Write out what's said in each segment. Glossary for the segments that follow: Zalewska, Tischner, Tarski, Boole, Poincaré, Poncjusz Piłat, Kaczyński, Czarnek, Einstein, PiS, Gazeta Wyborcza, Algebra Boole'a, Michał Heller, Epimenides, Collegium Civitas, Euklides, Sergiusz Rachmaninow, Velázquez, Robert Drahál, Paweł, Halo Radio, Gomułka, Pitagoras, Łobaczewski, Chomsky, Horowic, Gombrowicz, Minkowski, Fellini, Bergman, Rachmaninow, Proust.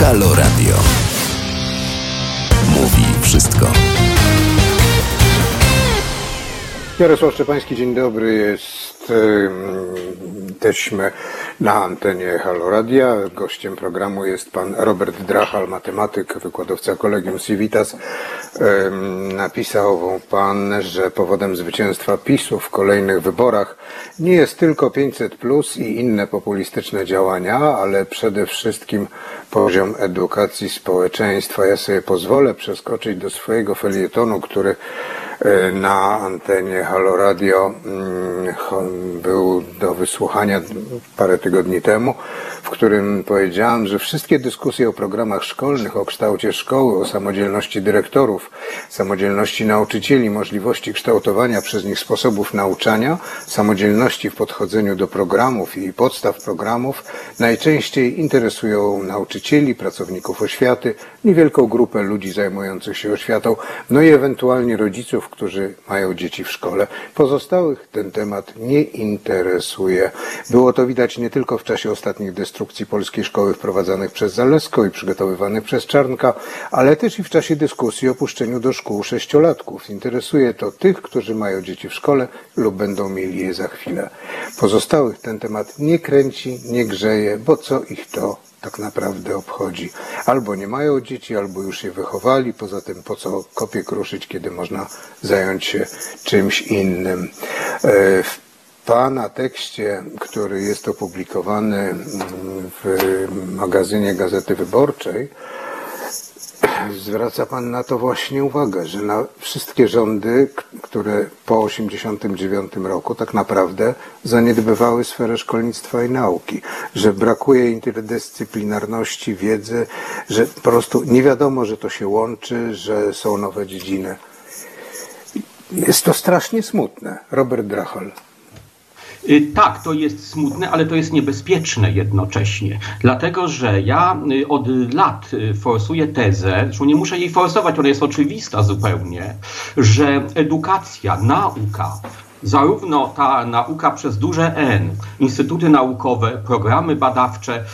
Halo Radio mówi wszystko. Jarosław Szczepański, dzień dobry. Jesteśmy na antenie Halo Radia. Gościem programu jest pan Robert Drahál, matematyk, wykładowca Collegium Civitas. Napisał pan, że powodem zwycięstwa PiS-u w kolejnych wyborach nie jest tylko 500+ i inne populistyczne działania, ale przede wszystkim poziom edukacji społeczeństwa. Ja sobie pozwolę przeskoczyć do swojego felietonu, który na antenie Halo Radio był do wysłuchania parę tygodni temu, w którym powiedziałem, że wszystkie dyskusje o programach szkolnych, o kształcie szkoły, o samodzielności dyrektorów, samodzielności nauczycieli, możliwości kształtowania przez nich sposobów nauczania, samodzielności w podchodzeniu do programów i podstaw programów najczęściej interesują nauczycieli, pracowników oświaty, niewielką grupę ludzi zajmujących się oświatą, no i ewentualnie rodziców, którzy mają dzieci w szkole. Pozostałych ten temat nie interesuje. Było to widać nie tylko w czasie ostatnich destrukcji polskiej szkoły wprowadzanych przez Zalewską i przygotowywanych przez Czarnka, ale też i w czasie dyskusji o puszczeniu do szkół sześciolatków. Interesuje to tych, którzy mają dzieci w szkole lub będą mieli je za chwilę. Pozostałych ten temat nie kręci, nie grzeje, bo co ich to tak naprawdę obchodzi. Albo nie mają dzieci, albo już je wychowali, poza tym po co kopie kruszyć, kiedy można zająć się czymś innym. W pana tekście, który jest opublikowany w magazynie Gazety Wyborczej, zwraca pan na to właśnie uwagę, że na wszystkie rządy, które po 1989 roku tak naprawdę zaniedbywały sferę szkolnictwa i nauki, że brakuje interdyscyplinarności, wiedzy, że po prostu nie wiadomo, że to się łączy, że są nowe dziedziny. Jest to strasznie smutne. Robert Drahál. Tak, to jest smutne, ale to jest niebezpieczne jednocześnie, dlatego że ja od lat forsuję tezę, zresztą nie muszę jej forsować, ona jest oczywista zupełnie, że edukacja, nauka, zarówno ta nauka przez duże N, instytuty naukowe, programy badawcze,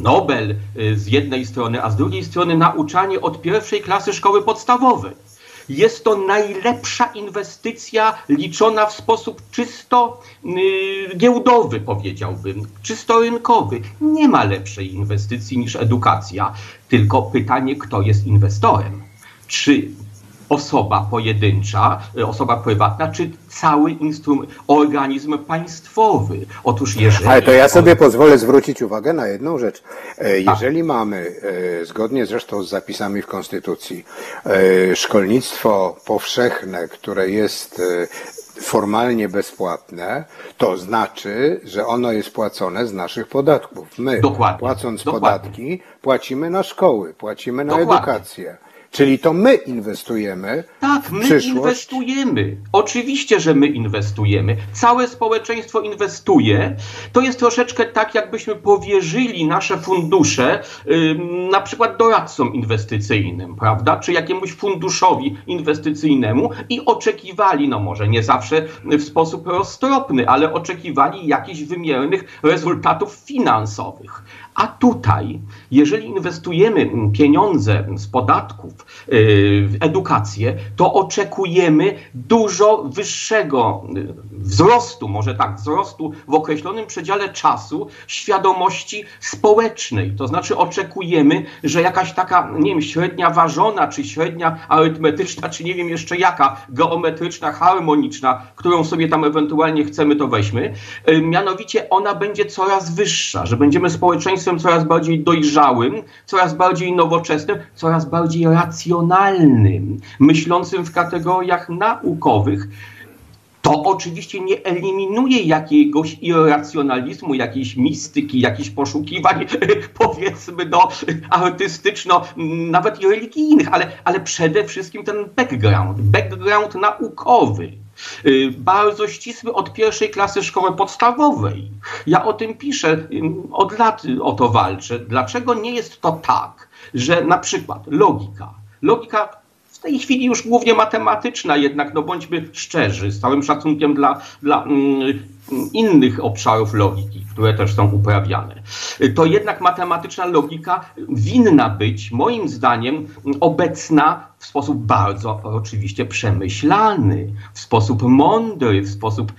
Nobel z jednej strony, a z drugiej strony nauczanie od pierwszej klasy szkoły podstawowej. Jest to najlepsza inwestycja liczona w sposób czysto giełdowy, powiedziałbym, czysto rynkowy. Nie ma lepszej inwestycji niż edukacja, tylko pytanie, kto jest inwestorem. Czy osoba pojedyncza, osoba prywatna, czy cały organizm państwowy? Otóż jeżeli... Ale to ja sobie pozwolę zwrócić uwagę na jedną rzecz. Jeżeli mamy, zgodnie zresztą z zapisami w Konstytucji, szkolnictwo powszechne, które jest formalnie bezpłatne, to znaczy, że ono jest płacone z naszych podatków. My, płacąc podatki, płacimy na szkoły, płacimy na edukację. Czyli to my inwestujemy w przyszłość? Tak, my inwestujemy. Oczywiście, że my inwestujemy. Całe społeczeństwo inwestuje. To jest troszeczkę tak, jakbyśmy powierzyli nasze fundusze na przykład doradcom inwestycyjnym, prawda? Czy jakiemuś funduszowi inwestycyjnemu i oczekiwali, no może nie zawsze w sposób roztropny, ale oczekiwali jakichś wymiernych rezultatów finansowych. A tutaj, jeżeli inwestujemy pieniądze z podatków w edukację, to oczekujemy dużo wyższego wzrostu, może tak, wzrostu w określonym przedziale czasu świadomości społecznej. To znaczy oczekujemy, że jakaś taka, nie wiem, średnia ważona, czy średnia arytmetyczna, czy nie wiem jeszcze jaka, geometryczna, harmoniczna, którą sobie tam ewentualnie chcemy, to weźmy. Mianowicie ona będzie coraz wyższa, że będziemy społeczeństwem coraz bardziej dojrzałym, coraz bardziej nowoczesnym, coraz bardziej racjonalnym, myślącym w kategoriach naukowych. To oczywiście nie eliminuje jakiegoś irracjonalizmu, jakiejś mistyki, jakichś poszukiwań, powiedzmy, no, artystyczno, nawet i religijnych, ale przede wszystkim ten background naukowy. Bardzo ścisły od pierwszej klasy szkoły podstawowej. Ja o tym piszę, od lat o to walczę. Dlaczego nie jest to tak, że na przykład logika w tej chwili już głównie matematyczna jednak, no bądźmy szczerzy, z całym szacunkiem dla innych obszarów logiki, które też są uprawiane, to jednak matematyczna logika winna być, moim zdaniem, obecna w sposób bardzo oczywiście przemyślany, w sposób mądry, w sposób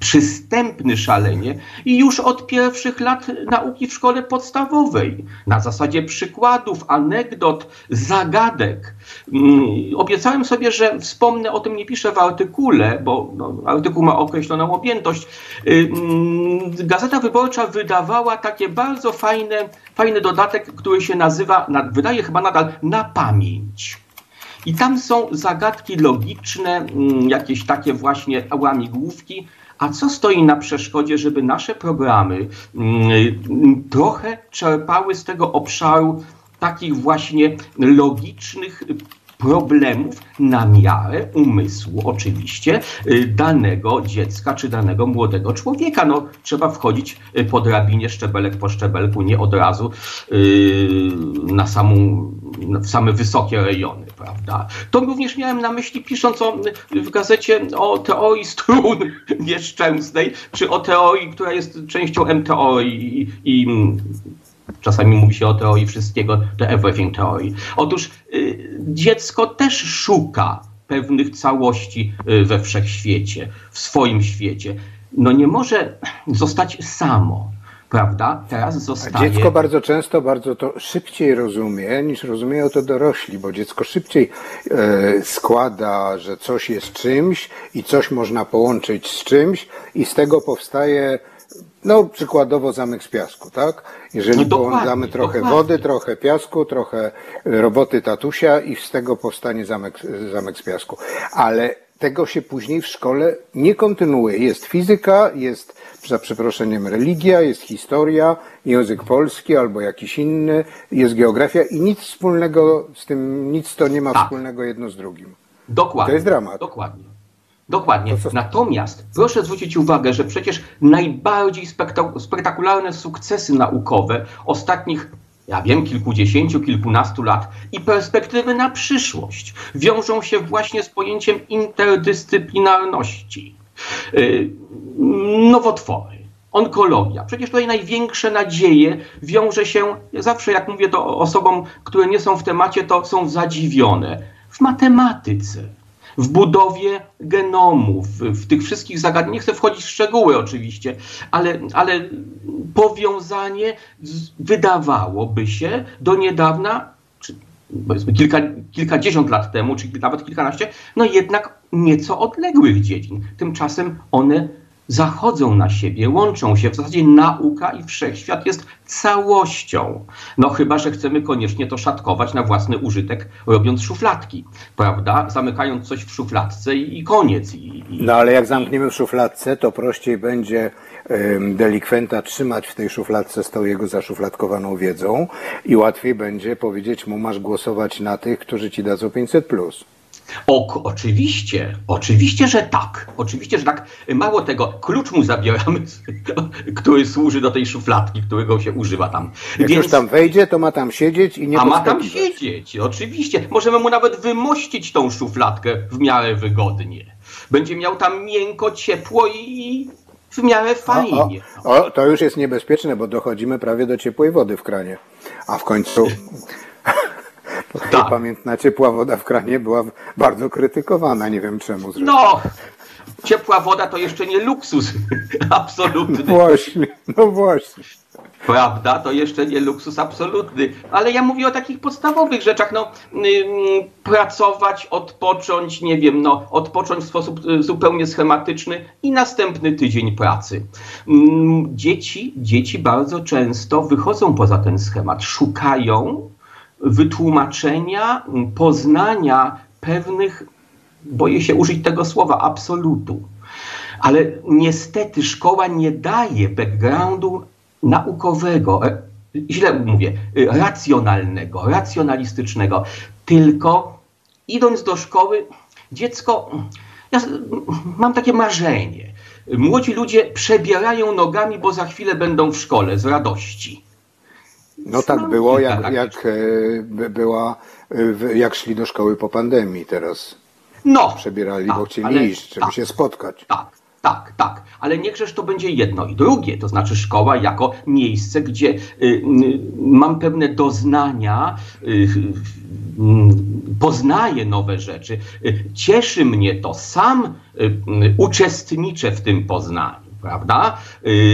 przystępny szalenie i już od pierwszych lat nauki w szkole podstawowej, na zasadzie przykładów, anegdot, zagadek. Obiecałem sobie, że wspomnę o tym, nie piszę w artykule, bo artykuł ma określoną objętość. Gazeta Wyborcza wydawała takie bardzo fajny dodatek, który się nazywa, wydaje chyba nadal, Na pamięć. I tam są zagadki logiczne, jakieś takie właśnie łamigłówki. A co stoi na przeszkodzie, żeby nasze programy trochę czerpały z tego obszaru takich właśnie logicznych problemów na miarę umysłu oczywiście danego dziecka czy danego młodego człowieka. No, trzeba wchodzić po drabinie, szczebelek po szczebelku, nie od razu w same wysokie rejony, prawda? To również miałem na myśli, pisząc w gazecie o teorii strun nieszczęsnej, czy o teorii, która jest częścią MTO i czasami mówi się o teorii wszystkiego, the everything teorii. Otóż dziecko też szuka pewnych całości we wszechświecie, w swoim świecie. No nie może zostać samo, prawda? Teraz zostaje... A dziecko bardzo często, bardzo to szybciej rozumie, niż rozumieją to dorośli, bo dziecko szybciej składa, że coś jest czymś i coś można połączyć z czymś i z tego powstaje... No, przykładowo zamek z piasku, tak? Jeżeli połączamy trochę wody, trochę piasku, trochę roboty tatusia i z tego powstanie zamek z piasku. Ale tego się później w szkole nie kontynuuje. Jest fizyka, jest, za przeproszeniem, religia, jest historia, język polski albo jakiś inny, jest geografia i nic wspólnego z tym, nic to nie ma wspólnego jedno z drugim. Dokładnie. To jest dramat. Dokładnie. Dokładnie. Natomiast proszę zwrócić uwagę, że przecież najbardziej spektakularne sukcesy naukowe ostatnich, ja wiem, kilkudziesięciu, kilkunastu lat i perspektywy na przyszłość wiążą się właśnie z pojęciem interdyscyplinarności. Nowotwory, onkologia. Przecież tutaj największe nadzieje wiąże się, zawsze jak mówię to osobom, które nie są w temacie, to są zadziwione, w matematyce. W budowie genomów, w tych wszystkich zagadnieniach, nie chcę wchodzić w szczegóły oczywiście, ale powiązanie wydawałoby się do niedawna, czy powiedzmy kilkadziesiąt lat temu, czy nawet kilkanaście, no jednak nieco odległych dziedzin. Tymczasem one zachodzą na siebie, łączą się. W zasadzie nauka i wszechświat jest całością. No chyba, że chcemy koniecznie to szatkować na własny użytek, robiąc szufladki, prawda? Zamykając coś w szufladce i koniec. No ale jak zamkniemy w szufladce, to prościej będzie delikwenta trzymać w tej szufladce z tą jego zaszufladkowaną wiedzą i łatwiej będzie powiedzieć mu, masz głosować na tych, którzy ci dadzą 500+. Oczywiście, że tak. Oczywiście, że tak. Mało tego, klucz mu zabieramy, który służy do tej szufladki, którego się używa tam. Jak już tam wejdzie, to ma tam siedzieć i nie ma tam siedzieć, oczywiście. Możemy mu nawet wymościć tą szufladkę w miarę wygodnie. Będzie miał tam miękko, ciepło i w miarę fajnie. To już jest niebezpieczne, bo dochodzimy prawie do ciepłej wody w kranie. A w końcu... Pamiętna ciepła woda w kranie była bardzo krytykowana, nie wiem czemu. Zresztą. No, ciepła woda to jeszcze nie luksus absolutny. No właśnie. Prawda, to jeszcze nie luksus absolutny. Ale ja mówię o takich podstawowych rzeczach, no pracować, odpocząć, nie wiem, no odpocząć w sposób zupełnie schematyczny i następny tydzień pracy. Dzieci bardzo często wychodzą poza ten schemat, szukają wytłumaczenia, poznania pewnych, boję się użyć tego słowa, absolutu. Ale niestety szkoła nie daje backgroundu naukowego, źle mówię, racjonalnego, racjonalistycznego. Tylko idąc do szkoły, dziecko, ja mam takie marzenie. Młodzi ludzie przebierają nogami, bo za chwilę będą w szkole z radości. No tak było, jak szli do szkoły po pandemii teraz. No. Przebierali, bo chcieli iść, żeby się spotkać. Tak, Tak, ale niechżeż to będzie jedno i drugie, to znaczy szkoła jako miejsce, gdzie mam pewne doznania, poznaję nowe rzeczy, cieszy mnie to, sam uczestniczę w tym poznaniu. Prawda?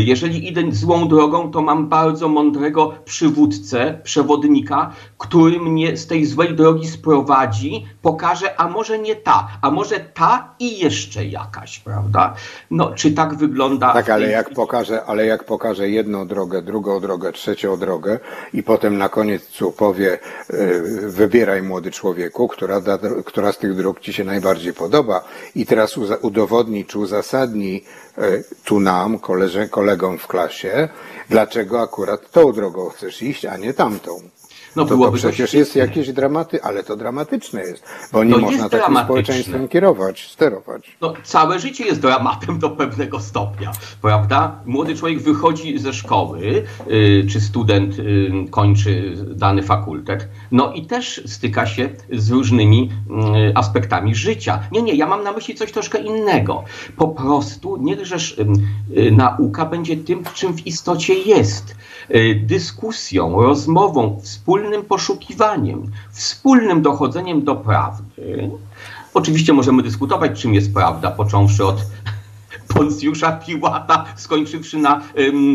Jeżeli idę złą drogą, to mam bardzo mądrego przywódcę, przewodnika, który mnie z tej złej drogi sprowadzi, pokaże, a może nie ta, a może ta i jeszcze jakaś, prawda? No, czy tak wygląda... Tak, ale jak pokaże jedną drogę, drugą drogę, trzecią drogę i potem na koniec powie, wybieraj, młody człowieku, która z tych dróg ci się najbardziej podoba, i teraz udowodni czy uzasadni tu nam, kolegom w klasie, dlaczego akurat tą drogą chcesz iść, a nie tamtą. No to przecież jest jakieś dramaty, ale to dramatyczne jest, bo nie można takim społeczeństwem kierować, sterować. No, całe życie jest dramatem do pewnego stopnia, prawda? Młody człowiek wychodzi ze szkoły, czy student kończy dany fakultet, no i też styka się z różnymi aspektami życia. Nie, ja mam na myśli coś troszkę innego. Po prostu niechżeż nauka będzie tym, czym w istocie jest. Dyskusją, rozmową, wspólnym poszukiwaniem, wspólnym dochodzeniem do prawdy. Oczywiście możemy dyskutować, czym jest prawda, począwszy od Poncjusza Piłata, skończywszy na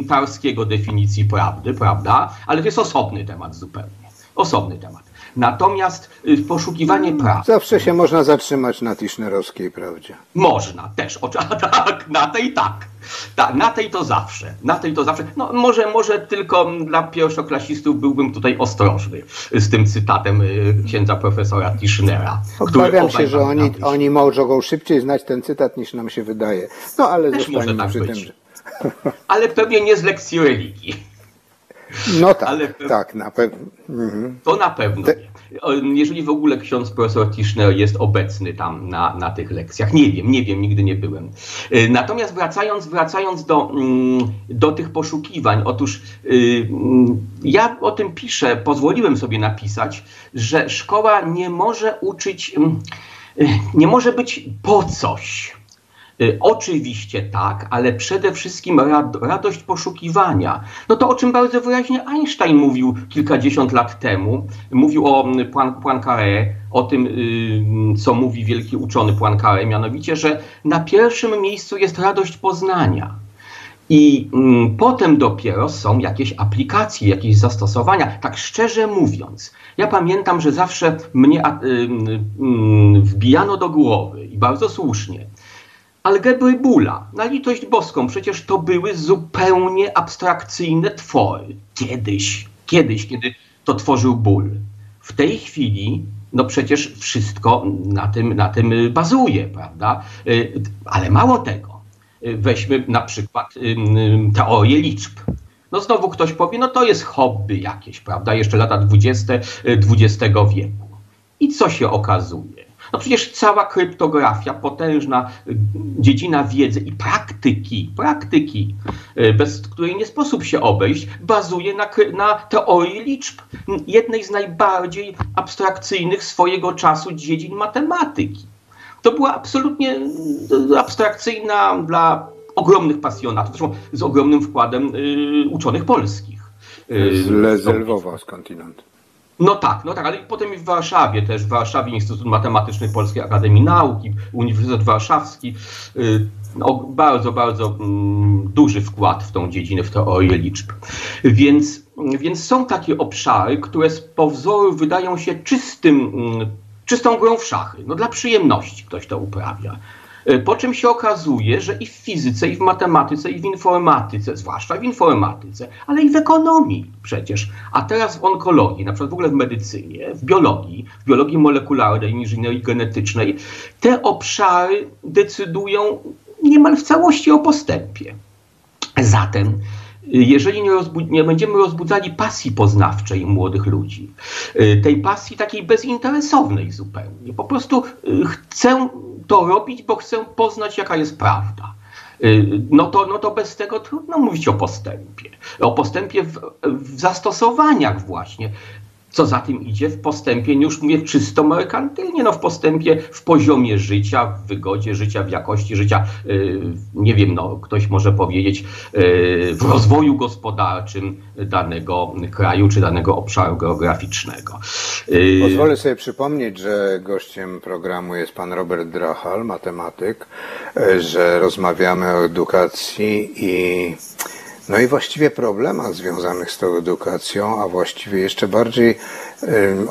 Tarskiego definicji prawdy, prawda? Ale to jest osobny temat zupełnie. Osobny temat. Natomiast poszukiwanie prawdy... Zawsze się można zatrzymać na Tischnerowskiej prawdzie. Można też. Tak, na tej tak. Na tej to zawsze. No może tylko dla pierwszoklasistów byłbym tutaj ostrożny z tym cytatem księdza profesora Tischnera. Obawiam się, że oni mogą szybciej znać ten cytat, niż nam się wydaje. No ale też może tak być. Ale pewnie nie z lekcji religii. No tak, tak, na pewno. Mhm. To na pewno nie. Jeżeli w ogóle ksiądz profesor Tischner jest obecny tam na tych lekcjach. Nie wiem, nigdy nie byłem. Natomiast wracając do tych poszukiwań. Otóż ja o tym piszę, pozwoliłem sobie napisać, że szkoła nie może uczyć, nie może być po coś. Oczywiście tak, ale przede wszystkim radość poszukiwania. No to, o czym bardzo wyraźnie Einstein mówił kilkadziesiąt lat temu. Mówił o Poincaré, o tym, co mówi wielki uczony Poincaré, mianowicie, że na pierwszym miejscu jest radość poznania. I potem dopiero są jakieś aplikacje, jakieś zastosowania. Tak szczerze mówiąc, ja pamiętam, że zawsze mnie wbijano do głowy, i bardzo słusznie, Algebry Boole'a, na litość boską, przecież to były zupełnie abstrakcyjne twory. Kiedyś, kiedy to tworzył Boole. W tej chwili, no przecież wszystko na tym bazuje, prawda? Ale mało tego, weźmy na przykład teorię liczb. No znowu ktoś powie, no to jest hobby jakieś, prawda? Jeszcze lata 20. XX wieku. I co się okazuje? No przecież cała kryptografia, potężna dziedzina wiedzy i praktyki, bez której nie sposób się obejść, bazuje na teorii liczb, jednej z najbardziej abstrakcyjnych swojego czasu dziedzin matematyki. To była absolutnie abstrakcyjna dla ogromnych pasjonatów, zresztą z ogromnym wkładem uczonych polskich. Z Lwowa skądinąd. No tak, ale potem i w Warszawie też, w Warszawie Instytut Matematyczny Polskiej Akademii Nauki, Uniwersytet Warszawski, bardzo, bardzo duży wkład w tą dziedzinę, w teorię liczb. Więc są takie obszary, które z pozoru wydają się czystą grą w szachy. No dla przyjemności ktoś to uprawia. Po czym się okazuje, że i w fizyce, i w matematyce, i w informatyce, zwłaszcza w informatyce, ale i w ekonomii przecież, a teraz w onkologii, na przykład w ogóle w medycynie, w biologii molekularnej, inżynierii genetycznej, te obszary decydują niemal w całości o postępie. Zatem, jeżeli nie będziemy rozbudzali pasji poznawczej młodych ludzi, tej pasji takiej bezinteresownej zupełnie, po prostu chcę to robić, bo chcę poznać, jaka jest prawda. No to bez tego trudno mówić o postępie. O postępie w zastosowaniach właśnie. Co za tym idzie w postępie, nie już mówię czysto merkantylnie, no w postępie w poziomie życia, w wygodzie życia, w jakości życia, nie wiem, no ktoś może powiedzieć w rozwoju gospodarczym danego kraju czy danego obszaru geograficznego. Pozwolę sobie przypomnieć, że gościem programu jest pan Robert Drahál, matematyk, że rozmawiamy o edukacji i... No i właściwie problemach związanych z tą edukacją, a właściwie jeszcze bardziej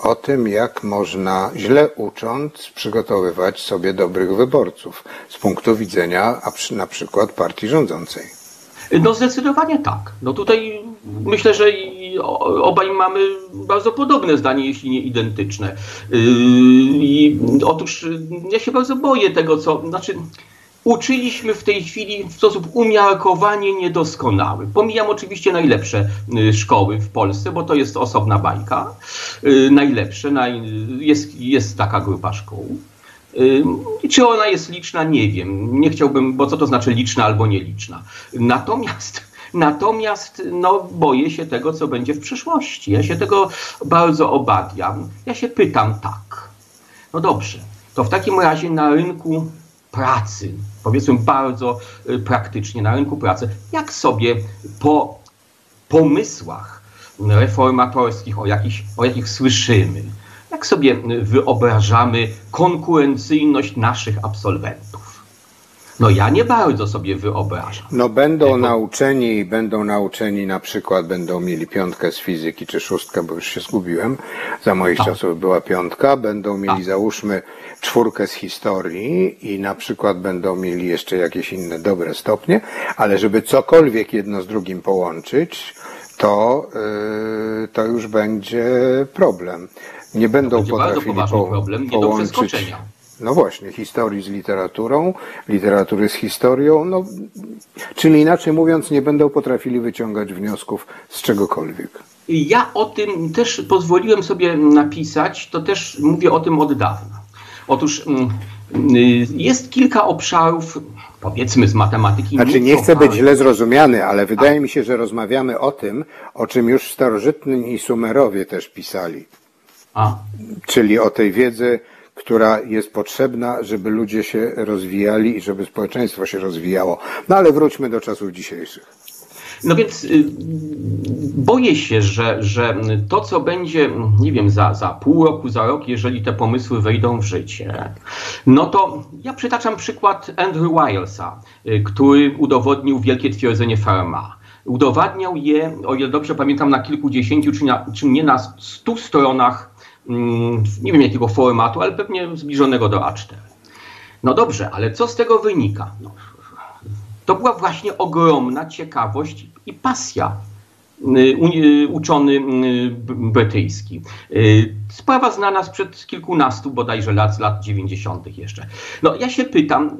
o tym, jak można źle ucząc przygotowywać sobie dobrych wyborców z punktu widzenia na przykład partii rządzącej. No zdecydowanie tak. No tutaj myślę, że obaj mamy bardzo podobne zdanie, jeśli nie identyczne. I otóż ja się bardzo boję tego, co... Znaczy, uczyliśmy w tej chwili w sposób umiarkowanie niedoskonały. Pomijam oczywiście najlepsze szkoły w Polsce, bo to jest osobna bajka. Najlepsze, jest taka grupa szkół. Czy ona jest liczna? Nie wiem. Nie chciałbym, bo co to znaczy liczna albo nieliczna. Natomiast no, boję się tego, co będzie w przyszłości. Ja się tego bardzo obawiam. Ja się pytam tak. No dobrze, to w takim razie na rynku pracy, powiedzmy bardzo praktycznie na rynku pracy, jak sobie po pomysłach reformatorskich, o jakich słyszymy, jak sobie wyobrażamy konkurencyjność naszych absolwentów? No ja nie bardzo sobie wyobrażam. No będą nauczeni na przykład, będą mieli 5 z fizyki czy 6, bo już się zgubiłem, za moich czasów była 5, będą mieli załóżmy 4 z historii i na przykład będą mieli jeszcze jakieś inne dobre stopnie, ale żeby cokolwiek jedno z drugim połączyć, to już będzie problem. Nie będą potrafili połączyć... No właśnie, historii z literaturą, literatury z historią, no, czyli inaczej mówiąc, nie będą potrafili wyciągać wniosków z czegokolwiek. Ja o tym też pozwoliłem sobie napisać, to też mówię o tym od dawna. Otóż jest kilka obszarów, powiedzmy z matematyki... Znaczy nie chcę być źle zrozumiany, ale wydaje mi się, że rozmawiamy o tym, o czym już starożytni Sumerowie też pisali. Czyli o tej wiedzy, która jest potrzebna, żeby ludzie się rozwijali i żeby społeczeństwo się rozwijało. No ale wróćmy do czasów dzisiejszych. No więc boję się, że to, co będzie, nie wiem, za pół roku, za rok, jeżeli te pomysły wejdą w życie, no to ja przytaczam przykład Andrew Wilesa, który udowodnił wielkie twierdzenie Ferma. Udowadniał je, o ile dobrze pamiętam, na kilkudziesięciu, czy nie na 100 stronach, nie wiem jakiego formatu, ale pewnie zbliżonego do A4. No dobrze, ale co z tego wynika? No, to była właśnie ogromna ciekawość i pasja uczony brytyjski. Sprawa znana sprzed kilkunastu bodajże lat, z lat 90. jeszcze. No ja się pytam,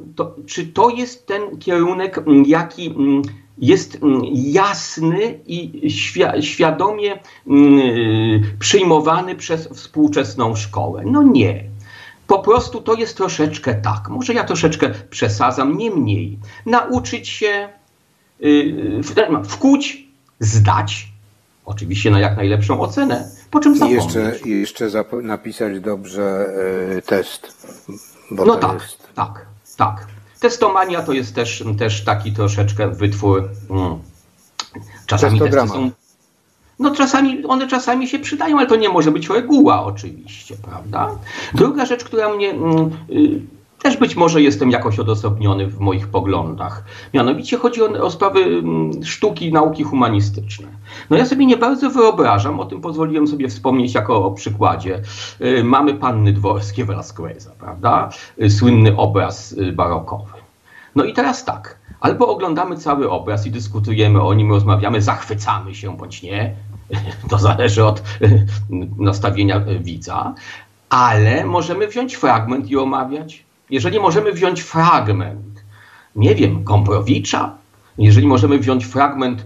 czy to jest ten kierunek, jaki jest jasny i świadomie przyjmowany przez współczesną szkołę? No nie. Po prostu to jest troszeczkę tak. Może ja troszeczkę przesadzam, niemniej. Nauczyć się, wkuć, zdać, oczywiście na jak najlepszą ocenę, po czym zapomnieć. I jeszcze napisać dobrze test. Bo no tak, jest... tak. Testomania to jest też taki troszeczkę wytwór. Czasami testy są, no one czasami się przydają, ale to nie może być reguła oczywiście, prawda? Druga rzecz, która mnie też być może jestem jakoś odosobniony w moich poglądach. Mianowicie chodzi o sprawy sztuki, nauki humanistyczne. No ja sobie nie bardzo wyobrażam, o tym pozwoliłem sobie wspomnieć jako o przykładzie. Mamy Panny Dworskie Velázqueza, prawda? Słynny obraz barokowy. No i teraz tak, albo oglądamy cały obraz i dyskutujemy o nim, rozmawiamy, zachwycamy się bądź nie, to zależy od nastawienia widza, ale możemy wziąć fragment i omawiać. Jeżeli możemy wziąć fragment, nie wiem, Gombrowicza, jeżeli możemy wziąć fragment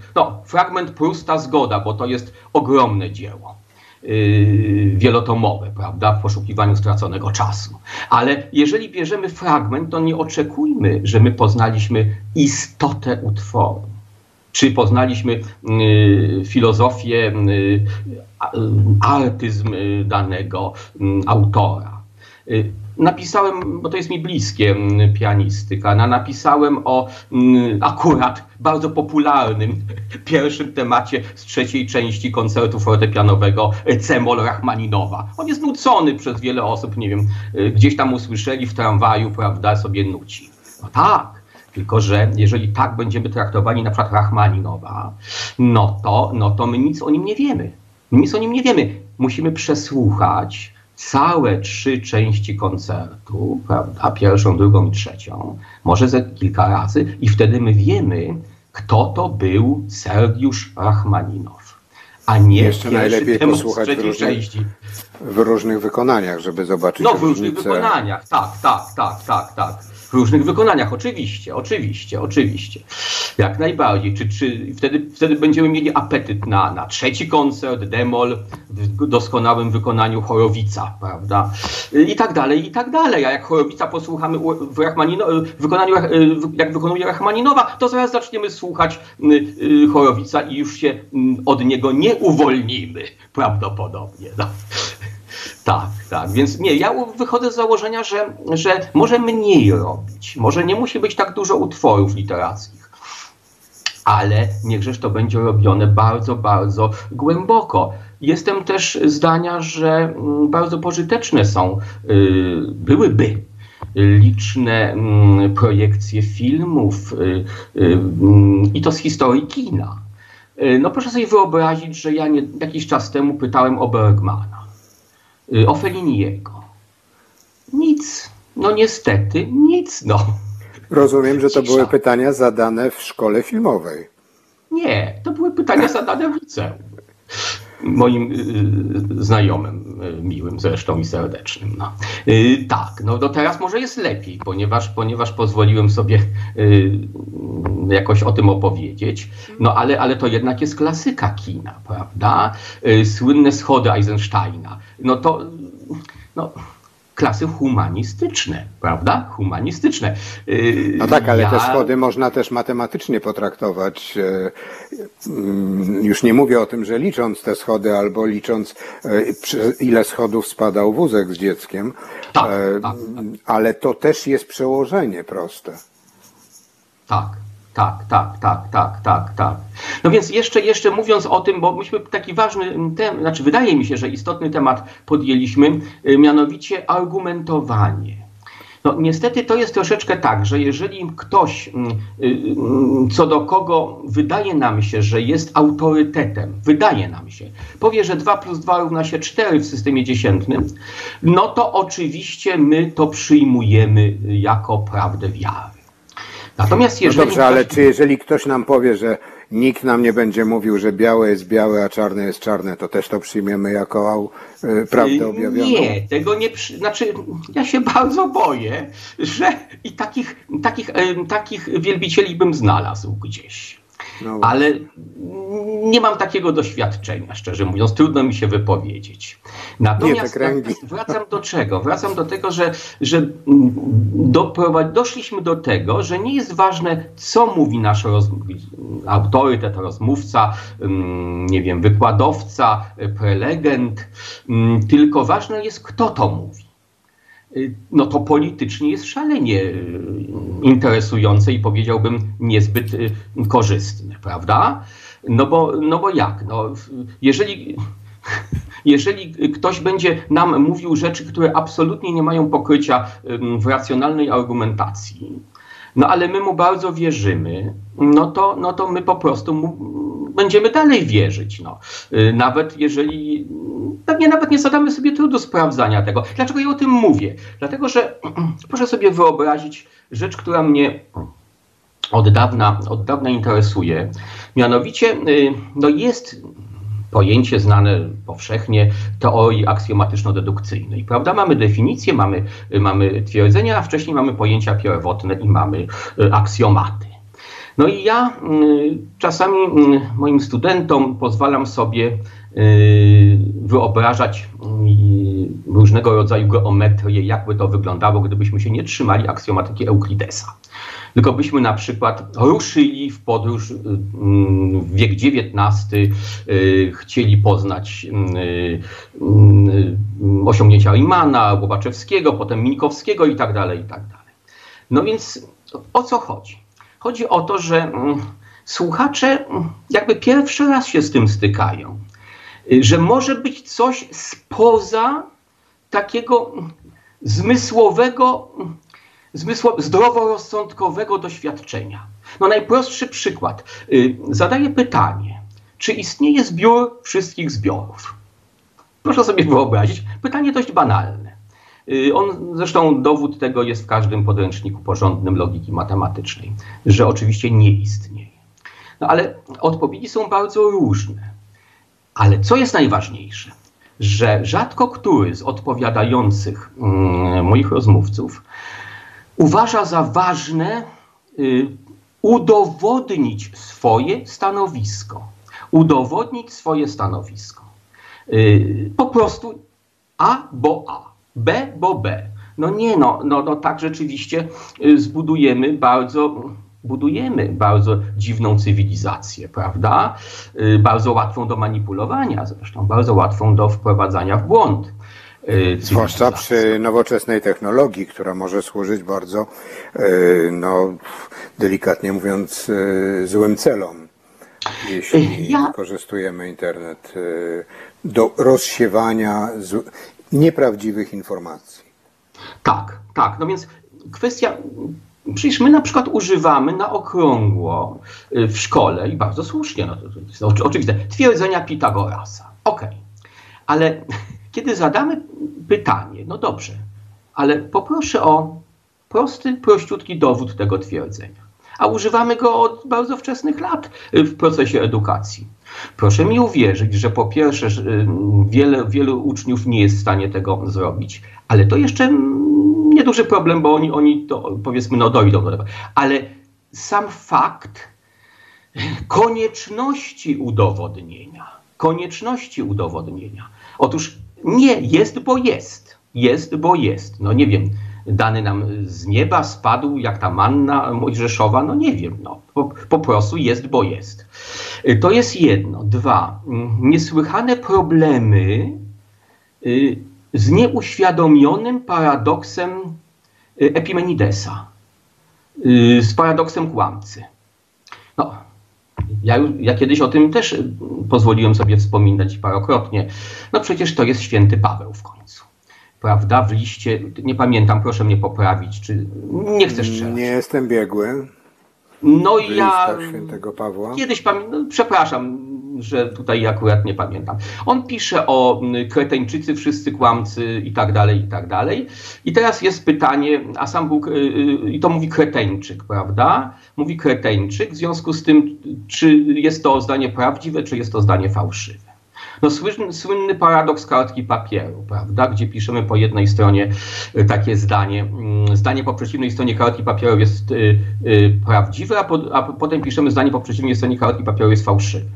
Prusta, zgoda, bo to jest ogromne dzieło, wielotomowe, prawda, w poszukiwaniu straconego czasu. Ale jeżeli bierzemy fragment, to nie oczekujmy, że my poznaliśmy istotę utworu. czy poznaliśmy filozofię, artyzm danego autora. Napisałem, bo to jest mi bliskie, pianistyka, napisałem o akurat bardzo popularnym pierwszym temacie z trzeciej części koncertu fortepianowego C-moll Rachmaninowa. On jest nucony przez wiele osób, nie wiem, gdzieś tam usłyszeli w tramwaju, prawda, sobie nuci. No tak. Tylko że jeżeli tak będziemy traktowali na przykład Rachmaninowa, no to my nic o nim nie wiemy. Nic o nim nie wiemy. Musimy przesłuchać całe trzy części koncertu, prawda, pierwszą, drugą i trzecią, może ze kilka razy, i wtedy my wiemy, kto to był Sergiusz Rachmaninow, a nie jeszcze najlepiej posłuchać w różnych wykonaniach, żeby zobaczyć różnicę. No, w różnych wykonaniach, tak. W różnych wykonaniach, oczywiście. Jak najbardziej. Wtedy będziemy mieli apetyt na trzeci koncert, demol w doskonałym wykonaniu Horowica, prawda? I tak dalej, i tak dalej. A jak Horowica posłuchamy jak wykonuje Rachmaninowa, to zaraz zaczniemy słuchać Horowica i już się od niego nie uwolnimy prawdopodobnie. No. Tak. Więc nie, ja wychodzę z założenia, że może mniej robić. Może nie musi być tak dużo utworów literackich. Ale niechżeż to będzie robione bardzo, bardzo głęboko. Jestem też zdania, że bardzo pożyteczne są, byłyby liczne projekcje filmów i to z historii kina. No proszę sobie wyobrazić, że ja jakiś czas temu pytałem o Bergmana, o Felliniego. Nic. No niestety, nic. No. Rozumiem, że to były pytania zadane w szkole filmowej. Nie, to były pytania zadane w liceum. Moim znajomym, miłym zresztą i serdecznym. No. No teraz może jest lepiej, ponieważ pozwoliłem sobie jakoś o tym opowiedzieć. No ale to jednak jest klasyka kina, prawda? Słynne schody Eisensteina. No to klasy humanistyczne, prawda? Humanistyczne. No tak, ale te schody można też matematycznie potraktować. Już nie mówię o tym, że licząc te schody albo licząc ile schodów spadał wózek z dzieckiem, tak. Ale to też jest przełożenie proste. Tak. No więc jeszcze mówiąc o tym, bo myśmy taki ważny temat, znaczy wydaje mi się, że istotny temat podjęliśmy, mianowicie argumentowanie. No niestety to jest troszeczkę tak, że jeżeli ktoś, co do kogo wydaje nam się, że jest autorytetem, wydaje nam się, powie, że 2 + 2 równa się 4 w systemie dziesiętnym, no to oczywiście my to przyjmujemy jako prawdę wiary. Natomiast jeżeli ale czy jeżeli ktoś nam powie, że nikt nam nie będzie mówił, że białe jest białe, a czarne jest czarne, to też to przyjmiemy jako prawdę objawioną? Nie, tego nie... Znaczy, ja się bardzo boję, że i takich wielbicieli bym znalazł gdzieś. No. Ale nie mam takiego doświadczenia, szczerze mówiąc. Trudno mi się wypowiedzieć. Natomiast wracam do czego? Wracam do tego, że doszliśmy do tego, że nie jest ważne, co mówi nasz autorytet, rozmówca, nie wiem, wykładowca, prelegent, tylko ważne jest, kto to mówi. No to politycznie jest szalenie interesujące i powiedziałbym niezbyt korzystne, prawda? No bo jak? No, jeżeli ktoś będzie nam mówił rzeczy, które absolutnie nie mają pokrycia w racjonalnej argumentacji, no ale my mu bardzo wierzymy, no to my po prostu mu będziemy dalej wierzyć. No. Nawet jeżeli... Pewnie nawet nie zadamy sobie trudu sprawdzania tego. Dlaczego ja o tym mówię? Dlatego, że proszę sobie wyobrazić rzecz, która mnie od dawna interesuje. Mianowicie no jest pojęcie znane powszechnie teorii aksjomatyczno-dedukcyjnej. Prawda? Mamy definicję, mamy twierdzenia, a wcześniej mamy pojęcia pierwotne i mamy aksjomaty. No i ja czasami moim studentom pozwalam sobie wyobrażać różnego rodzaju geometrię, jakby to wyglądało, gdybyśmy się nie trzymali aksjomatyki Euklidesa. tylko byśmy na przykład ruszyli w podróż w wiek XIX, chcieli poznać osiągnięcia Riemanna, Łobaczewskiego, potem Minkowskiego i tak dalej, i tak dalej. No więc o co chodzi? Chodzi o to, że słuchacze jakby pierwszy raz się z tym stykają, że może być coś spoza takiego zdroworozsądkowego doświadczenia. No najprostszy przykład. Zadaję pytanie, czy istnieje zbiór wszystkich zbiorów? Proszę sobie wyobrazić, pytanie dość banalne. On, zresztą dowód tego jest w każdym podręczniku porządnym logiki matematycznej, że oczywiście nie istnieje. No ale odpowiedzi są bardzo różne. Ale co jest najważniejsze? Że rzadko który z odpowiadających moich rozmówców uważa za ważne udowodnić swoje stanowisko. Udowodnić swoje stanowisko. Po prostu A bo A, B bo B. No nie, no tak rzeczywiście budujemy bardzo dziwną cywilizację, prawda? Bardzo łatwą do manipulowania zresztą, bardzo łatwą do wprowadzania w błąd. Zwłaszcza przy nowoczesnej technologii, która może służyć bardzo, no delikatnie mówiąc, złym celom. Jeśli wykorzystujemy internet do rozsiewania nieprawdziwych informacji. Tak, tak. No więc kwestia... Przecież my na przykład używamy na okrągło w szkole i bardzo słusznie, no to jest oczywiste, twierdzenia Pitagorasa. Okej. Ale kiedy zadamy pytanie, no dobrze, ale poproszę o prościutki dowód tego twierdzenia. A używamy go od bardzo wczesnych lat w procesie edukacji. Proszę mi uwierzyć, że po pierwsze wielu uczniów nie jest w stanie tego zrobić, ale to jeszcze nieduży problem, bo oni to powiedzmy dojdą do tego. Ale sam fakt konieczności udowodnienia. Otóż nie, jest bo jest. Jest bo jest. No nie wiem, dany nam z nieba spadł jak ta manna mojżeszowa, no nie wiem, no po prostu jest bo jest. To jest jedno. Dwa, niesłychane problemy z nieuświadomionym paradoksem Epimenidesa, z paradoksem kłamcy. No, ja kiedyś o tym też pozwoliłem sobie wspominać parokrotnie. No przecież to jest święty Paweł w końcu. Prawda? W liście, nie pamiętam, proszę mnie poprawić, czy nie chcesz strzelać. Nie jestem biegły. No i ja świętego Pawła. Kiedyś pamiętam, no, przepraszam, że tutaj akurat nie pamiętam. On pisze o Kreteńczycy, wszyscy kłamcy i tak dalej, i tak dalej. I teraz jest pytanie, a sam Bóg, i to mówi Kreteńczyk, prawda? Mówi Kreteńczyk, w związku z tym, czy jest to zdanie prawdziwe, czy jest to zdanie fałszywe. No słynny paradoks kartki papieru, prawda, gdzie piszemy po jednej stronie takie zdanie po przeciwnej stronie kartki papieru jest prawdziwe, a potem piszemy zdanie po przeciwnej stronie kartki papieru jest fałszywe,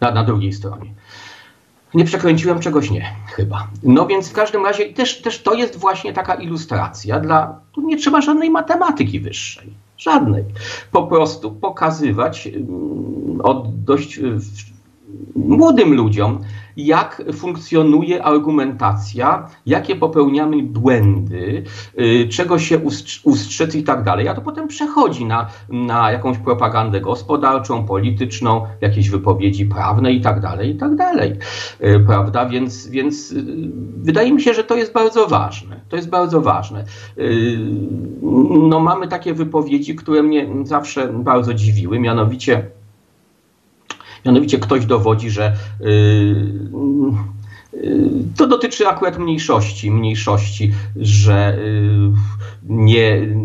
na drugiej stronie. Nie przekręciłem czegoś, nie, chyba. No więc w każdym razie też to jest właśnie taka ilustracja dla, tu nie trzeba żadnej matematyki wyższej, żadnej. Po prostu pokazywać od dość... młodym ludziom, jak funkcjonuje argumentacja, jakie popełniamy błędy, czego się ustrzec i tak dalej. A to potem przechodzi na jakąś propagandę gospodarczą, polityczną, jakieś wypowiedzi prawne i tak dalej, i tak dalej. Prawda? Więc wydaje mi się, że to jest bardzo ważne. To jest bardzo ważne. No mamy takie wypowiedzi, które mnie zawsze bardzo dziwiły, mianowicie ktoś dowodzi, że to dotyczy akurat mniejszości, że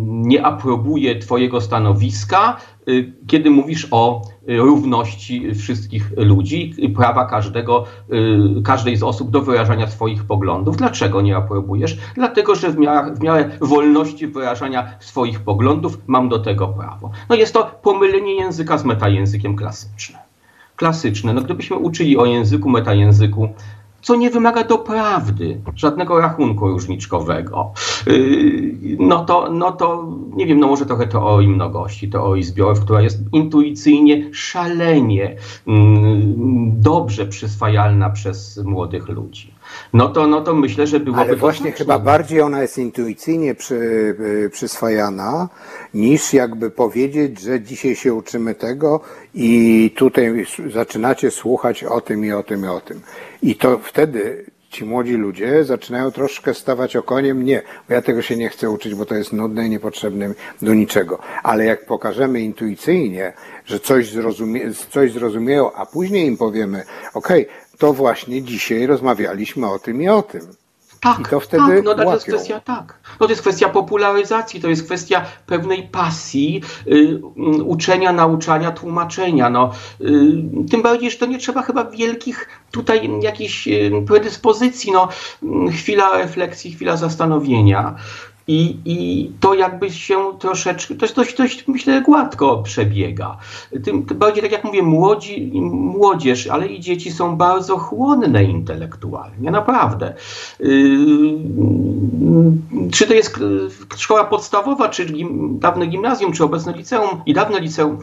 nie aprobuje twojego stanowiska, kiedy mówisz o równości wszystkich ludzi, prawa każdej z osób do wyrażania swoich poglądów. Dlaczego nie aprobujesz? Dlatego, że w miarę wolności wyrażania swoich poglądów mam do tego prawo. No jest to pomylenie języka z metajęzykiem klasycznym. No gdybyśmy uczyli o języku, metajęzyku, co nie wymaga doprawdy żadnego rachunku różniczkowego. No to nie wiem, no może trochę teorii mnogości, teorii zbiorów, która jest intuicyjnie szalenie dobrze przyswajalna przez młodych ludzi. No to myślę, że byłoby... Ale właśnie chyba bardziej ona jest intuicyjnie przyswajana, niż jakby powiedzieć, że dzisiaj się uczymy tego i tutaj zaczynacie słuchać o tym i o tym i o tym. I to wtedy ci młodzi ludzie zaczynają troszkę stawać okoniem. Nie, bo ja tego się nie chcę uczyć, bo to jest nudne i niepotrzebne do niczego. Ale jak pokażemy intuicyjnie, że coś zrozumieją, a później im powiemy, to właśnie dzisiaj rozmawialiśmy o tym i o tym. Tak, i to wtedy tak, to jest kwestia, tak. To jest kwestia popularyzacji, to jest kwestia pewnej pasji, uczenia, nauczania, tłumaczenia. Tym bardziej, że to nie trzeba chyba wielkich tutaj jakichś predyspozycji. Chwila refleksji, chwila zastanowienia. I to jakby się troszeczkę, to jest dość, myślę, gładko przebiega. Tym bardziej, tak jak mówię, młodzież, ale i dzieci są bardzo chłonne intelektualnie, naprawdę. Czy to jest szkoła podstawowa, czy dawne gimnazjum, czy obecne liceum i dawne liceum,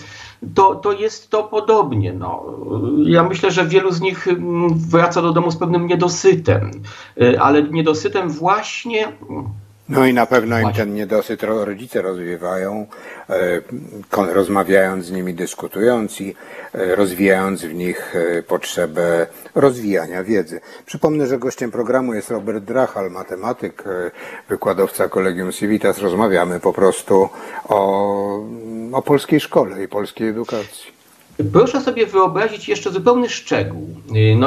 to jest to podobnie. Ja myślę, że wielu z nich wraca do domu z pewnym niedosytem, ale niedosytem właśnie... i na pewno im ten niedosyt rodzice rozwiewają, rozmawiając z nimi, dyskutując i rozwijając w nich potrzebę rozwijania wiedzy. Przypomnę, że gościem programu jest Robert Drahál, matematyk, wykładowca Collegium Civitas. Rozmawiamy po prostu o polskiej szkole i polskiej edukacji. Proszę sobie wyobrazić jeszcze zupełny szczegół.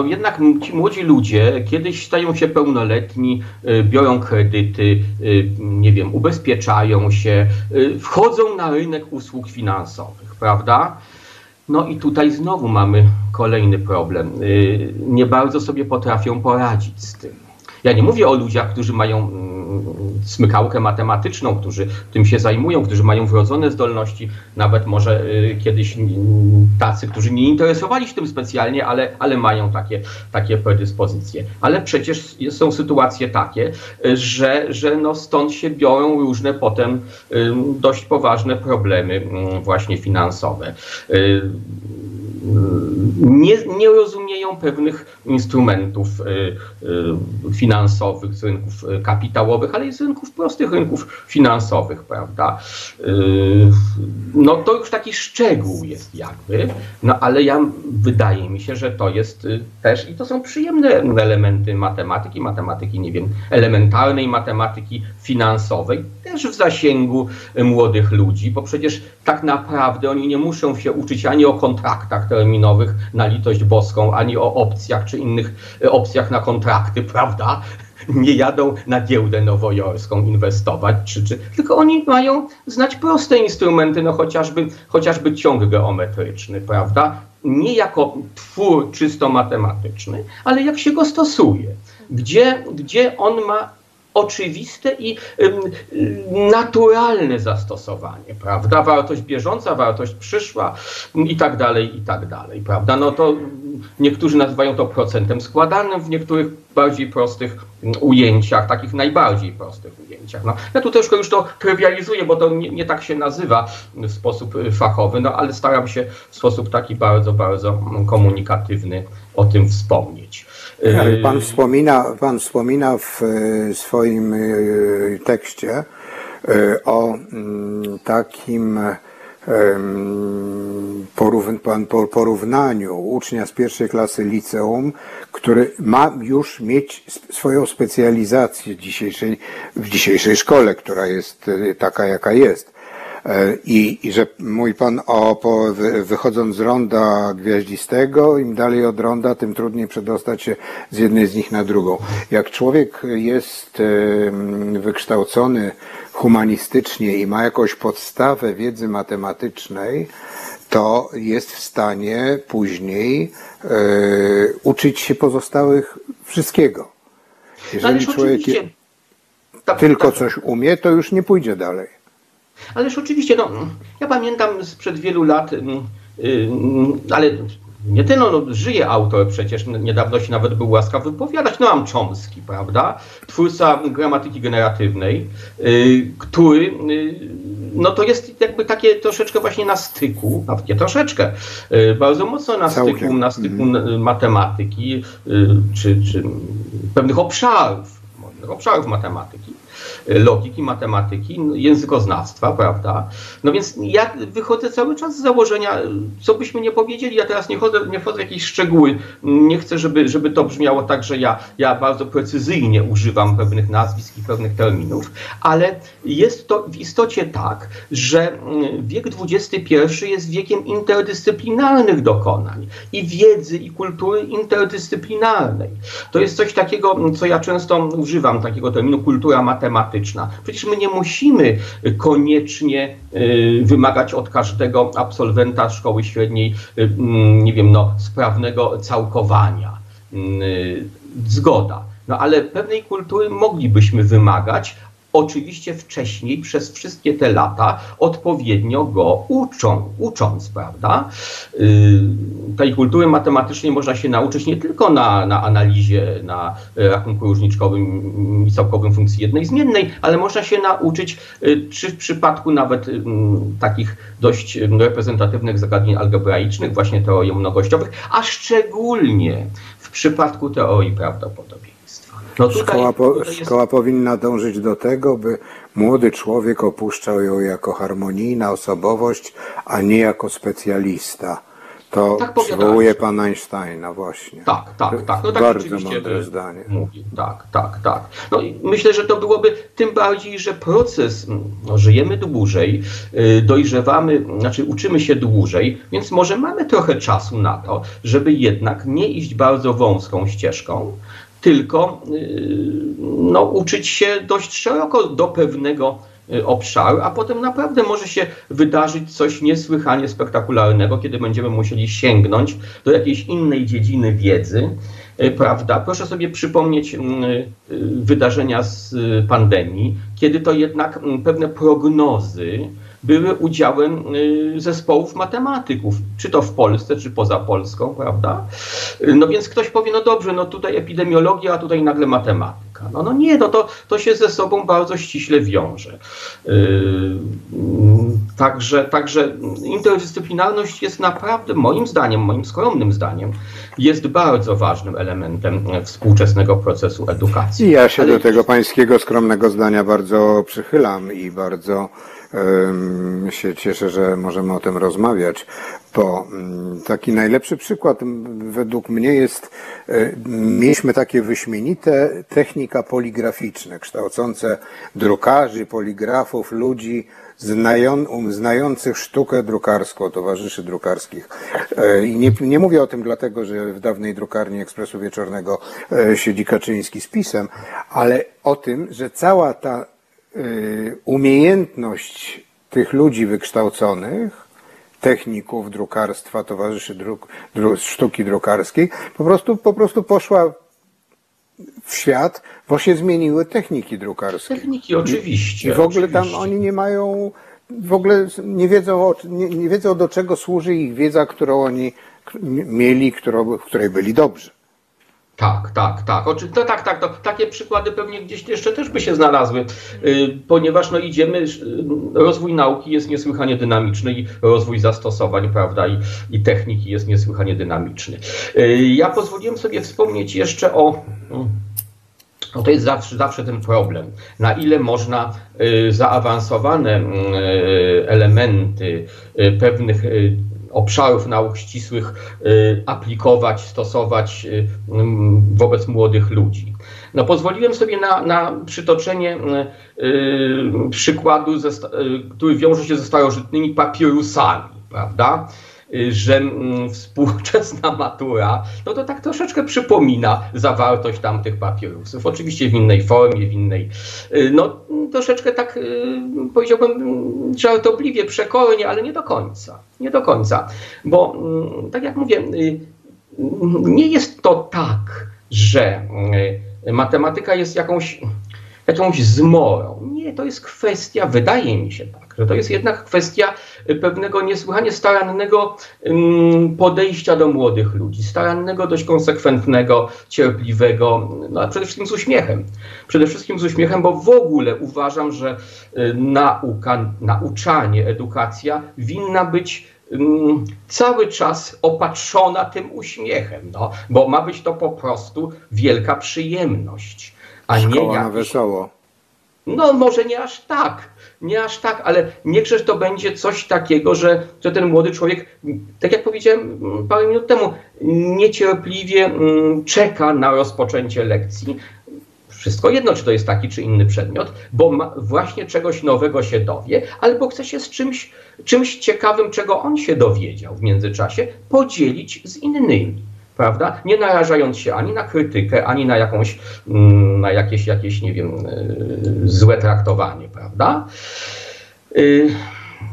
Jednak ci młodzi ludzie kiedyś stają się pełnoletni, biorą kredyty, ubezpieczają się, wchodzą na rynek usług finansowych, prawda? I tutaj znowu mamy kolejny problem. Nie bardzo sobie potrafią poradzić z tym. Ja nie mówię o ludziach, którzy mają smykałkę matematyczną, którzy tym się zajmują, którzy mają wrodzone zdolności, nawet może kiedyś tacy, którzy nie interesowali się tym specjalnie, ale mają takie predyspozycje. Ale przecież są sytuacje takie, że stąd się biorą różne potem dość poważne problemy właśnie finansowe. Nie rozumieją pewnych instrumentów finansowych, z rynków kapitałowych, ale i z rynków prostych, rynków finansowych, prawda? To już taki szczegół jest jakby, ale wydaje mi się, że to jest też, i to są przyjemne elementy matematyki, elementarnej matematyki finansowej, też w zasięgu młodych ludzi, bo przecież tak naprawdę oni nie muszą się uczyć ani o kontraktach terminowych na litość boską, ani o opcjach czy innych opcjach na kontrakty, prawda? Nie jadą na giełdę nowojorską inwestować, tylko oni mają znać proste instrumenty, chociażby ciąg geometryczny, prawda? Nie jako twór czysto matematyczny, ale jak się go stosuje, gdzie on ma oczywiste i naturalne zastosowanie, prawda? Wartość bieżąca, wartość przyszła i tak dalej, prawda? To niektórzy nazywają to procentem składanym w niektórych bardziej prostych ujęciach, takich najbardziej prostych ujęciach. Ja tu troszkę już to trywializuję, bo to nie tak się nazywa w sposób fachowy, ale staram się w sposób taki bardzo, bardzo komunikatywny o tym wspomnieć. Pan wspomina w swoim tekście o takim porównaniu ucznia z pierwszej klasy liceum, który ma już mieć swoją specjalizację w dzisiejszej szkole, która jest taka, jaka jest. I że mówi pan wychodząc z ronda gwiaździstego, im dalej od ronda, tym trudniej przedostać się z jednej z nich na drugą. Jak człowiek jest wykształcony humanistycznie i ma jakąś podstawę wiedzy matematycznej, to jest w stanie później uczyć się pozostałych wszystkiego. Jeżeli człowiek tylko coś umie, to już nie pójdzie dalej. Ależ oczywiście, ja pamiętam sprzed wielu lat, ale Nie ten on żyje autor przecież, niedawno się nawet był łaskaw wypowiadać, Noam Chomsky, prawda, twórca gramatyki generatywnej, który, no to jest jakby takie troszeczkę właśnie na styku, nawet nie troszeczkę, bardzo mocno na styku matematyki, czy pewnych obszarów matematyki, logiki, matematyki, językoznawstwa, prawda? No więc ja wychodzę cały czas z założenia, co byśmy nie powiedzieli, ja teraz nie wchodzę w jakieś szczegóły, nie chcę, żeby to brzmiało tak, że ja bardzo precyzyjnie używam pewnych nazwisk i pewnych terminów, ale jest to w istocie tak, że wiek XXI jest wiekiem interdyscyplinarnych dokonań i wiedzy i kultury interdyscyplinarnej. To jest coś takiego, co ja często używam, takiego terminu kultura matematyczna. Przecież my nie musimy koniecznie wymagać od każdego absolwenta szkoły średniej, nie wiem, sprawnego całkowania. Zgoda. No ale pewnej kultury moglibyśmy wymagać, oczywiście wcześniej, przez wszystkie te lata, odpowiednio go ucząc, prawda? Tej kultury matematycznej można się nauczyć nie tylko na analizie, na rachunku różniczkowym i całkowym funkcji jednej zmiennej, ale można się nauczyć, czy w przypadku nawet takich dość reprezentatywnych zagadnień algebraicznych, właśnie teorii mnogościowych, a szczególnie w przypadku teorii prawdopodobieństwa. No tutaj, szkoła powinna dążyć do tego, by młody człowiek opuszczał ją jako harmonijna osobowość, a nie jako specjalista. To tak przywołuje pana Einsteina właśnie. Tak. No tak, bardzo mądre zdanie. Mówi. Tak. No i myślę, że to byłoby tym bardziej, że proces, żyjemy dłużej, dojrzewamy, znaczy uczymy się dłużej, więc może mamy trochę czasu na to, żeby jednak nie iść bardzo wąską ścieżką, tylko uczyć się dość szeroko do pewnego obszaru, a potem naprawdę może się wydarzyć coś niesłychanie spektakularnego, kiedy będziemy musieli sięgnąć do jakiejś innej dziedziny wiedzy, prawda? Proszę sobie przypomnieć wydarzenia z pandemii, kiedy to jednak pewne prognozy były udziałem zespołów matematyków, czy to w Polsce, czy poza Polską, prawda? No więc ktoś powie, no dobrze, no tutaj epidemiologia, a tutaj nagle matematyka. To się ze sobą bardzo ściśle wiąże. Także interdyscyplinarność jest naprawdę, moim skromnym zdaniem, jest bardzo ważnym elementem współczesnego procesu edukacji. I ja się do tego pańskiego skromnego zdania bardzo przychylam i bardzo się cieszę, że możemy o tym rozmawiać, bo taki najlepszy przykład według mnie jest, mieliśmy takie wyśmienite technika poligraficzne, kształcące drukarzy, poligrafów, ludzi znających sztukę drukarską, towarzyszy drukarskich. I nie mówię o tym dlatego, że w dawnej drukarni Ekspresu Wieczornego siedzi Kaczyński z PiS-em, ale o tym, że cała ta umiejętność tych ludzi wykształconych, techników drukarstwa, towarzyszy sztuki drukarskiej, po prostu poszła w świat, bo się zmieniły techniki drukarskie. Techniki, oczywiście. I w ogóle oczywiście. Tam oni nie mają, w ogóle nie wiedzą, do czego służy ich wiedza, którą oni mieli, w której byli dobrzy. Tak. Takie przykłady pewnie gdzieś jeszcze też by się znalazły, ponieważ rozwój nauki jest niesłychanie dynamiczny i rozwój zastosowań, prawda, i techniki jest niesłychanie dynamiczny. Ja pozwoliłem sobie wspomnieć jeszcze o to jest zawsze ten problem, na ile można zaawansowane elementy pewnych obszarów nauk ścisłych aplikować, stosować wobec młodych ludzi. No pozwoliłem sobie na przytoczenie przykładu, który wiąże się ze starożytnymi papirusami, prawda? Że współczesna matura, no to tak troszeczkę przypomina zawartość tamtych papirusów. Oczywiście w innej formie, w innej, troszeczkę tak, powiedziałbym, żartobliwie, przekornie, ale nie do końca. Bo tak jak mówię, nie jest to tak, że matematyka jest jakąś zmorą. Nie, to jest kwestia, wydaje mi się tak, masakr. To jest jednak kwestia pewnego niesłychanie starannego podejścia do młodych ludzi, starannego, dość konsekwentnego, cierpliwego, no, a przede wszystkim z uśmiechem. Przede wszystkim z uśmiechem, bo w ogóle uważam, że nauczanie, edukacja winna być cały czas opatrzona tym uśmiechem, no, bo ma być to po prostu wielka przyjemność, a szkoła nie na wesoło. No może nie aż tak, ale niechżeż to będzie coś takiego, że ten młody człowiek, tak jak powiedziałem parę minut temu, niecierpliwie czeka na rozpoczęcie lekcji. Wszystko jedno, czy to jest taki, czy inny przedmiot, bo właśnie czegoś nowego się dowie, albo chce się z czymś ciekawym, czego on się dowiedział w międzyczasie, podzielić z innymi. Prawda? Nie narażając się ani na krytykę, ani na jakieś nie wiem, złe traktowanie, prawda?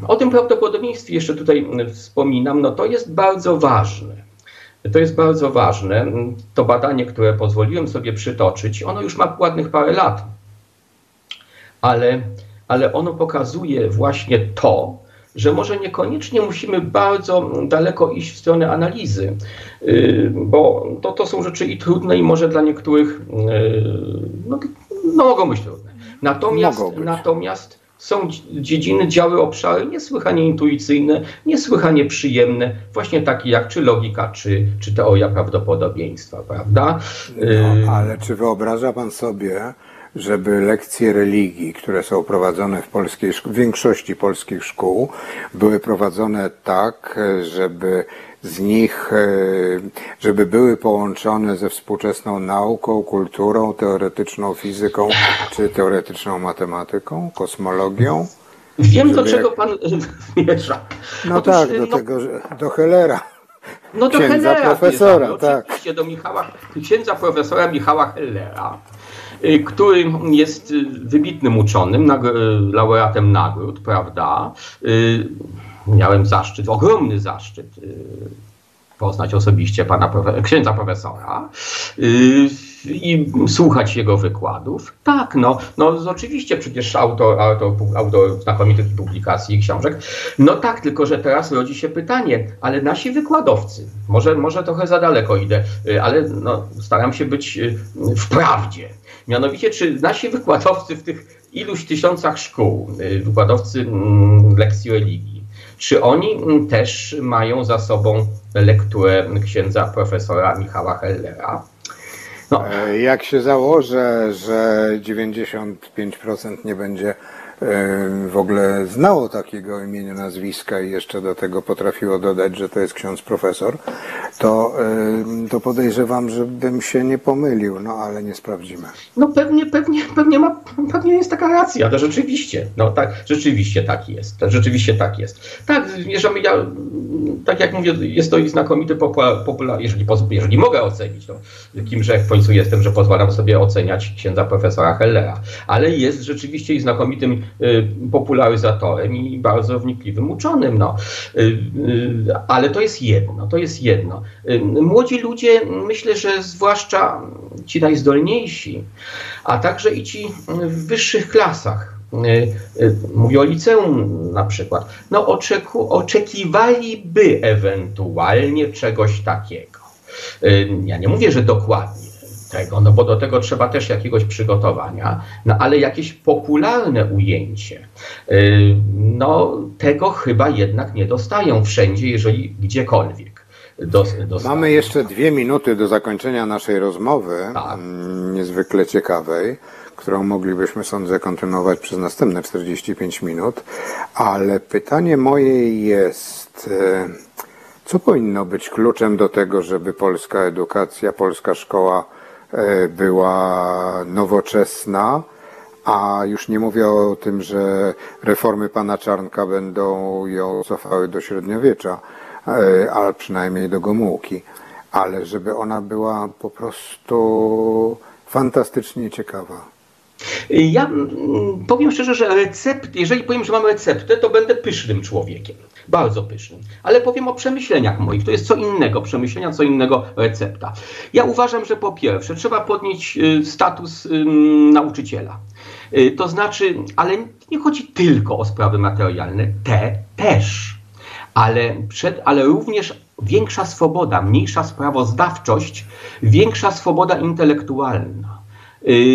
O tym prawdopodobieństwie jeszcze tutaj wspominam, no to jest bardzo ważne. To jest bardzo ważne. To badanie, które pozwoliłem sobie przytoczyć, ono już ma ładnych parę lat, ale ono pokazuje właśnie to, że może niekoniecznie musimy bardzo daleko iść w stronę analizy, bo to są rzeczy i trudne, i może dla niektórych mogą być trudne. Natomiast są dziedziny, działy, obszary niesłychanie intuicyjne, niesłychanie przyjemne, właśnie takie jak czy logika, czy teoria prawdopodobieństwa, prawda? No, ale czy wyobraża pan sobie, żeby lekcje religii, które są prowadzone w większości polskich szkół, były prowadzone tak, żeby były połączone ze współczesną nauką, kulturą, teoretyczną fizyką, czy teoretyczną matematyką, kosmologią? Wiem, do czego pan zmierza. No tak, do Hellera. No do księdza Hellera, profesora, tak. Oczywiście do księdza profesora Michała Hellera, który jest wybitnym uczonym, laureatem nagród, prawda? Miałem zaszczyt, ogromny zaszczyt poznać osobiście pana księdza profesora i słuchać jego wykładów. Tak, oczywiście przecież autor znakomitych publikacji i książek. No tak, tylko że teraz rodzi się pytanie, ale nasi wykładowcy, może trochę za daleko idę, ale staram się być w prawdzie. Mianowicie, czy nasi wykładowcy w tych iluś tysiącach szkół, wykładowcy lekcji religii, czy oni też mają za sobą lekturę księdza profesora Michała Hellera? No. Jak się założę, że 95% nie będzie w ogóle znało takiego imienia, nazwiska i jeszcze do tego potrafiło dodać, że to jest ksiądz profesor, to podejrzewam, żebym się nie pomylił, ale nie sprawdzimy. No pewnie jest taka racja, to rzeczywiście, rzeczywiście tak jest. Tak, jeżeli ja, tak jak mówię, jest to ich znakomity popularny, jeżeli mogę ocenić, to kimże w końcu jestem, że pozwalam sobie oceniać księdza profesora Hellera, ale jest rzeczywiście ich znakomitym popularyzatorem i bardzo wnikliwym uczonym. Ale to jest jedno, Młodzi ludzie, myślę, że zwłaszcza ci najzdolniejsi, a także i ci w wyższych klasach, mówię o liceum na przykład, oczekiwaliby ewentualnie czegoś takiego. Ja nie mówię, że dokładnie tego, bo do tego trzeba też jakiegoś przygotowania, ale jakieś popularne ujęcie, tego chyba jednak nie dostają wszędzie, jeżeli gdziekolwiek. Mamy jeszcze 2 minuty do zakończenia naszej rozmowy, tak, niezwykle ciekawej, którą moglibyśmy, sądzę, kontynuować przez następne 45 minut, ale pytanie moje jest, co powinno być kluczem do tego, żeby polska edukacja, polska szkoła była nowoczesna, a już nie mówię o tym, że reformy pana Czarnka będą ją cofały do średniowiecza, a przynajmniej do Gomułki, ale żeby ona była po prostu fantastycznie ciekawa. Ja powiem szczerze, że jeżeli powiem, że mam receptę, to będę pysznym człowiekiem, bardzo pysznym, ale powiem o przemyśleniach moich, to jest co innego przemyślenia, co innego recepta. Ja uważam, że po pierwsze trzeba podnieść status nauczyciela. To znaczy, ale nie chodzi tylko o sprawy materialne, te też, ale również większa swoboda, mniejsza sprawozdawczość, większa swoboda intelektualna.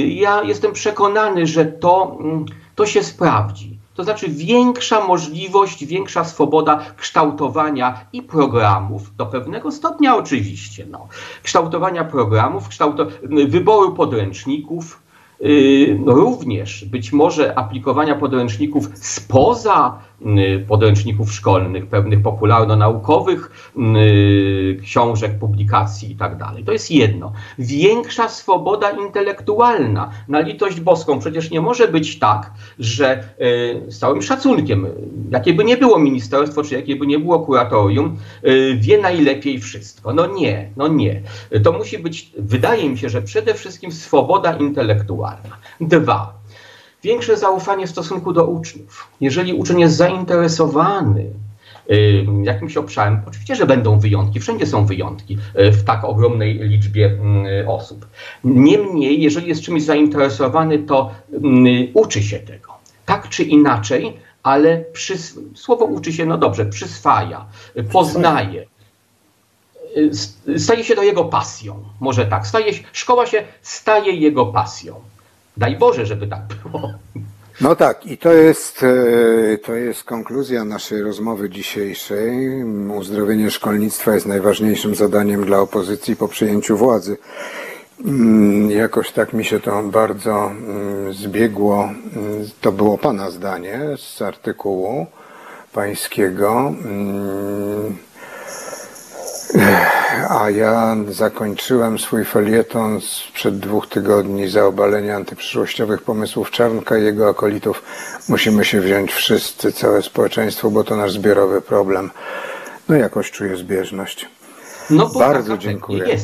Ja jestem przekonany, że to się sprawdzi. To znaczy większa możliwość, większa swoboda kształtowania i programów, do pewnego stopnia oczywiście, kształtowania programów, wyboru podręczników, również być może aplikowania podręczników spoza podręczników szkolnych, pewnych popularno-naukowych książek, publikacji i tak dalej. To jest jedno. Większa swoboda intelektualna. Na litość boską przecież nie może być tak, że z całym szacunkiem, jakie by nie było ministerstwo, czy jakie by nie było kuratorium, wie najlepiej wszystko. No nie. To musi być, wydaje mi się, że przede wszystkim swoboda intelektualna. 2. Większe zaufanie w stosunku do uczniów. Jeżeli uczeń jest zainteresowany jakimś obszarem, oczywiście, że będą wyjątki, wszędzie są wyjątki w tak ogromnej liczbie osób. Niemniej, jeżeli jest czymś zainteresowany, to uczy się tego. Tak czy inaczej, ale słowo uczy się, przyswaja, poznaje. Staje się to jego pasją. Może tak, szkoła się staje jego pasją. Daj Boże, żeby tak było. No tak, i to jest konkluzja naszej rozmowy dzisiejszej. Uzdrowienie szkolnictwa jest najważniejszym zadaniem dla opozycji po przejęciu władzy. Jakoś tak mi się to bardzo zbiegło. To było pana zdanie z artykułu pańskiego. A ja zakończyłem swój felieton sprzed 2 tygodni za obalenie antyprzyszłościowych pomysłów Czarnka i jego akolitów. Musimy się wziąć wszyscy, całe społeczeństwo, bo to nasz zbiorowy problem. No jakoś czuję zbieżność. Bardzo dziękuję.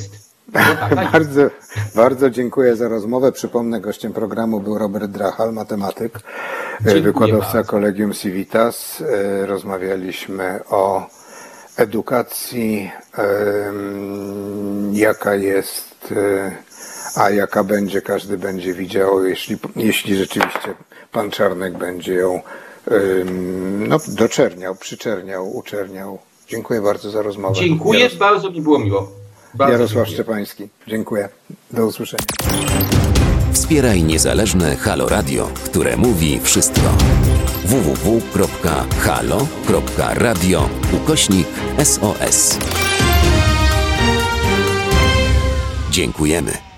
Bardzo dziękuję za rozmowę. Przypomnę, gościem programu był Robert Drahál, matematyk, wykładowca Collegium Civitas. Rozmawialiśmy o edukacji, jaka jest, a jaka będzie, każdy będzie widział, jeśli rzeczywiście pan Czarnek będzie ją doczerniał, przyczerniał, uczerniał. Dziękuję bardzo za rozmowę. Dziękuję, bardzo mi było miło. Jarosław Szczepański, dziękuję. Do usłyszenia. Wspieraj niezależne Halo Radio, które mówi wszystko. www.halo.radio/SOS. Dziękujemy.